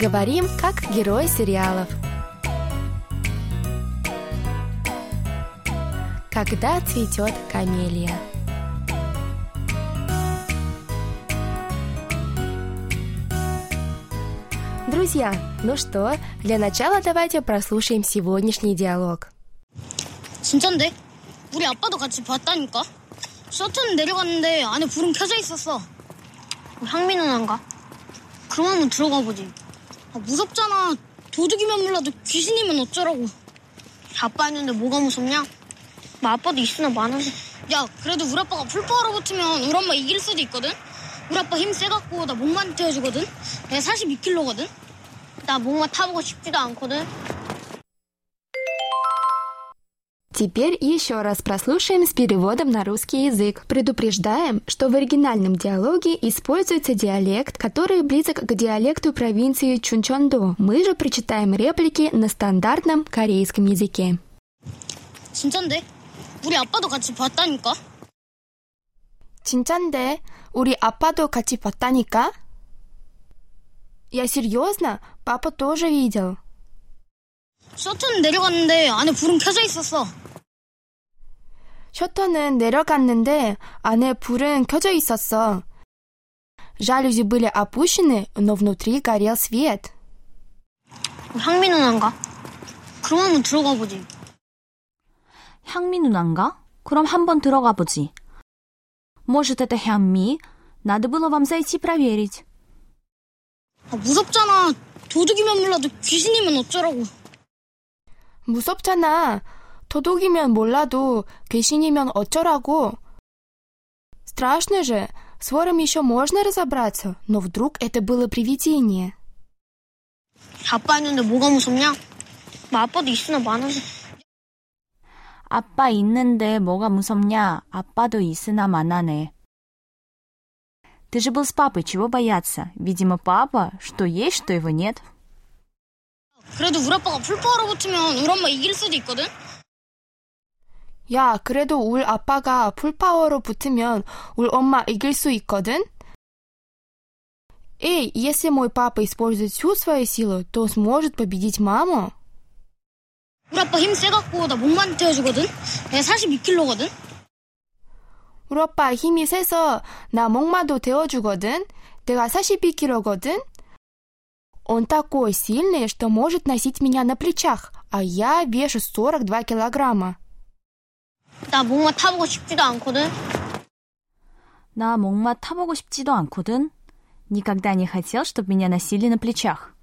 Говорим как герои сериалов. Когда цветет камелия. Друзья, ну что, для начала давайте прослушаем сегодняшний диалог. 진짜인데? 우리 아빠도 같이 봤다니까? 셔츠는 내려갔는데 안에 불은 켜져 있었어. 우리 항민 누나인가? 그럼 한번 들어가 보지. 아, 무섭잖아. 도둑이면 몰라도 귀신이면 어쩌라고. 아빠 있는데 뭐가 무섭냐? 막 아빠도 있으나 마나네. 야, 그래도 우리 아빠가 풀파워로 붙으면 우리 엄마 이길 수도 있거든? 우리 아빠 힘 세갖고 나 목만 떼어주거든? 내가 42kg거든? 나 목만 타보고 싶지도 않거든? Теперь еще раз прослушаем с переводом на русский язык. Предупреждаем, что в оригинальном диалоге используется диалект, который близок к диалекту провинции Чунчхондо. Мы же прочитаем реплики на стандартном корейском языке. 진짠데? 우리 아빠도 같이 봤다니까? 진짠데? 우리 아빠도 같이 봤다니까? Я серьезно? Папа тоже видел. 셔터는 내려갔는데 안에 불은 켜져 있었어. 셔터는 내려갔는데 안에 불은 켜져 있었어. Жалюзи были опущены, но внутри горел свет. 향민 누나인가? 그럼 한번 들어가 보지. 향민 누나인가? 그럼 한번 들어가 보지. Может, это Хянми? Надо было вам зайти проверить. 아, 무섭잖아. 도둑이면 몰라도 귀신이면 어쩌라고. 무섭잖아. 도둑이면 몰라도 귀신이면 어쩌라고. Страшно же. С вором еще можно разобраться, но вдруг это было привидение. 아빠 있는데 뭐가 무섭냐? 아빠도 있으나 마나네. 아빠 있는데 뭐가 무섭냐? 아빠도 있으나 마나네. Ты же был с папой, чего бояться? Видимо, папа, что есть, что его нет. 그래도 우리 아빠가 풀파워로 붙으면 우리 엄마 이길 수도 있거든? 야, 그래도 우리 아빠가 풀파워로 붙으면 우리 엄마 이길 수 있거든? Эй, если мой папа использует всю свою силу, то сможет победить маму? 우리 아빠 힘 세갖고 나 목만 떼어주거든? 내가 42kg거든? 우리 아빠 힘이 세서 나 목마도 떼어주거든? 내가 42kg거든? Он такой сильный, что может носить меня на плечах, а я вешу 42 килограмма. 나 목마 타보고 싶지도 않거든. 나 목마 타보고 싶지도 않거든. Никогда не хотел, чтобы меня носили на плечах.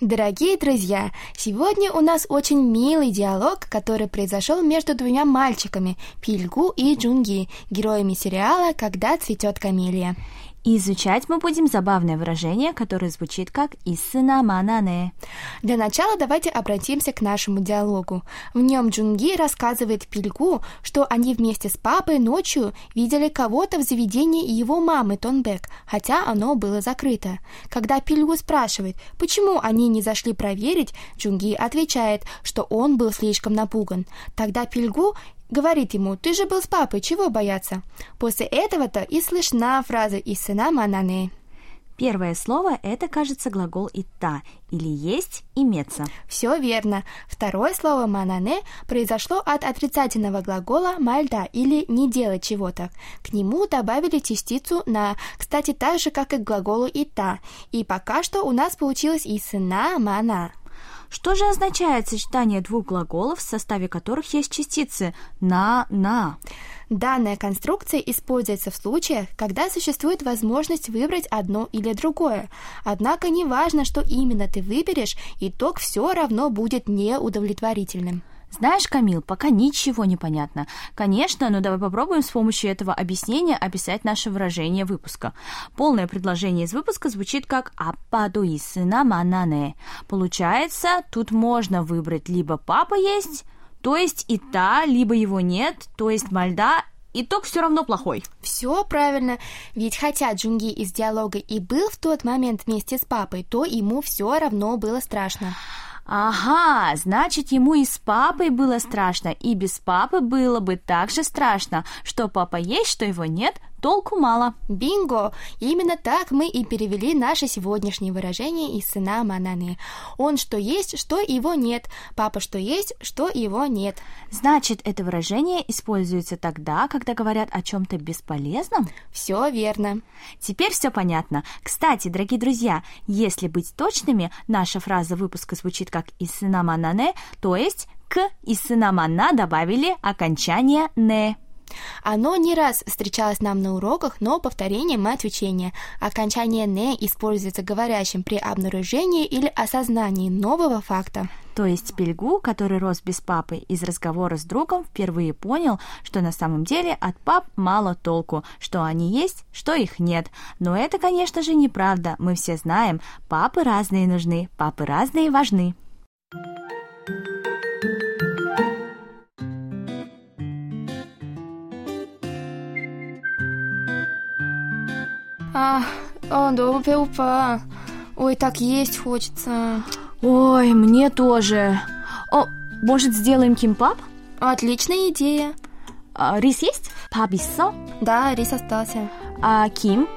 Дорогие друзья, сегодня у нас очень милый диалог, который произошел между двумя мальчиками Пхильгу и Джунги, героями сериала «Когда цветет камелия». И изучать мы будем забавное выражение, которое звучит как «있으나 마나네». Для начала давайте обратимся к нашему диалогу. В нем Джунги рассказывает Пхильгу, что они вместе с папой ночью видели кого-то в заведении его мамы Тонбек, хотя оно было закрыто. Когда Пхильгу спрашивает, почему они не зашли проверить, Джунги отвечает, что он был слишком напуган. Тогда Пхильгу говорит ему, ты же был с папой, чего бояться? После этого-то и слышна фраза «있으나 마나네». Первое слово – это, кажется, глагол «있다» или «есть», «иметься». Все верно. Второе слово «манане» произошло от отрицательного глагола «мальда» или «не делать чего-то». К нему добавили частицу «на», кстати, так же, как и к глаголу «있다». И пока что у нас получилось «있으나 마나». Что же означает сочетание двух глаголов, в составе которых есть частицы «на-на»? Данная конструкция используется в случаях, когда существует возможность выбрать одно или другое. Однако неважно, что именно ты выберешь, итог все равно будет неудовлетворительным. Знаешь, Камил, пока ничего не понятно. Конечно, но давай попробуем с помощью этого объяснения описать наше выражение выпуска. Полное предложение из выпуска звучит как «아빠도 있으나 마나네». Получается, тут можно выбрать либо «папа есть», то есть «있다», либо «его нет», то есть «мальда». Итог все равно плохой. Все правильно. Ведь хотя Джунги из диалога и был в тот момент вместе с папой, то ему все равно было страшно. Ага, значит, ему и с папой было страшно, и без папы было бы так же страшно, что папа есть, что его нет, толку мало. Бинго! Именно так мы и перевели наше сегодняшнее выражение «Исына мананы». Он что есть, что его нет. Папа что есть, что его нет. Значит, это выражение используется тогда, когда говорят о чем-то бесполезном? Все верно. Теперь все понятно. Кстати, дорогие друзья, если быть точными, наша фраза выпуска звучит как «Исына манане», то есть к «Исына мана» добавили окончание «не». Оно не раз встречалось нам на уроках, но повторением и отвлечением. Окончание «не» используется говорящим при обнаружении или осознании нового факта. То есть Пхильгу, который рос без папы, из разговора с другом впервые понял, что на самом деле от пап мало толку, что они есть, что их нет. Но это, конечно же, неправда. Мы все знаем, папы разные нужны, папы разные важны. Да, 배고파. Ой, так есть хочется. Ой, мне тоже. Может, сделаем кимбап? Отличная идея. Рис есть? Пап 있어? Да, рис остался. А ким?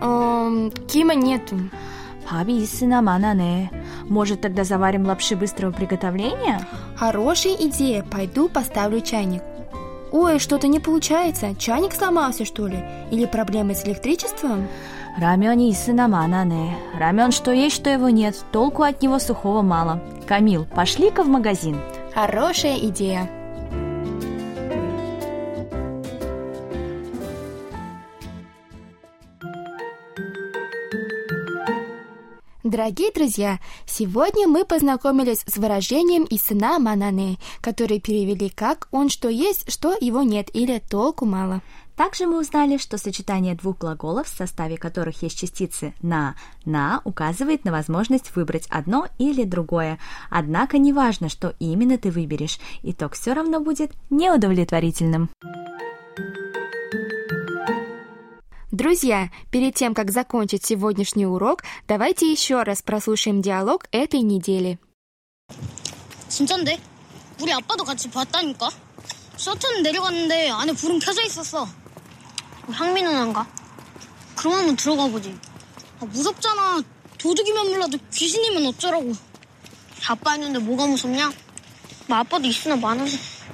Кима нету. Пап 있으나 마나네. Может, тогда заварим лапши быстрого приготовления? Хорошая идея. Пойду поставлю чайник. Ой, что-то не получается. Чайник сломался, что ли? Или проблемы с электричеством? Рамен 있으나 마나네. Рамен что есть, что его нет. Толку от него сухого мало. Камил, пошли-ка в магазин. Хорошая идея. Дорогие друзья, сегодня мы познакомились с выражением «Исына манане», которое перевели как «он что есть, что его нет» или «толку мало». Также мы узнали, что сочетание двух глаголов, в составе которых есть частицы «на» указывает на возможность выбрать одно или другое. Однако не важно, что именно ты выберешь, итог все равно будет неудовлетворительным. Друзья, перед тем, как закончить сегодняшний урок, давайте еще раз прослушаем диалог этой недели. 진짜인데? 우리 아빠도 같이 봤다니까? 셔츠는 내려갔는데 안에 불은 켜져 있었어. 향민은 안 가? 그럼 한번 들어가보지. 아, 무섭잖아. 도둑이면 몰라도 귀신이면 어쩌라고. 아빠 있는데 뭐가 무섭냐? 나 아빠도 있으나 마나네.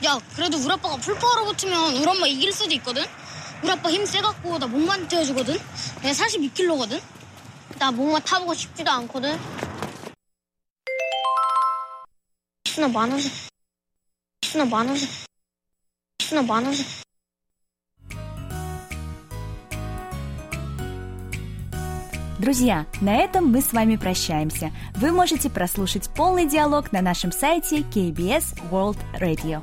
야, 그래도 우리 아빠가 풀파워로 붙으면 우리 엄마 이길 수도 있거든? 우리 아빠 힘 세갖고 나 목만 떼어주거든? 내가 42kg거든? 나 목만 타보고 싶지도 않거든? 있으나 마나네. 있으나 마나네. 있으나 마나네. Друзья, на этом мы с вами прощаемся. Вы можете прослушать полный диалог на нашем сайте KBS World Radio.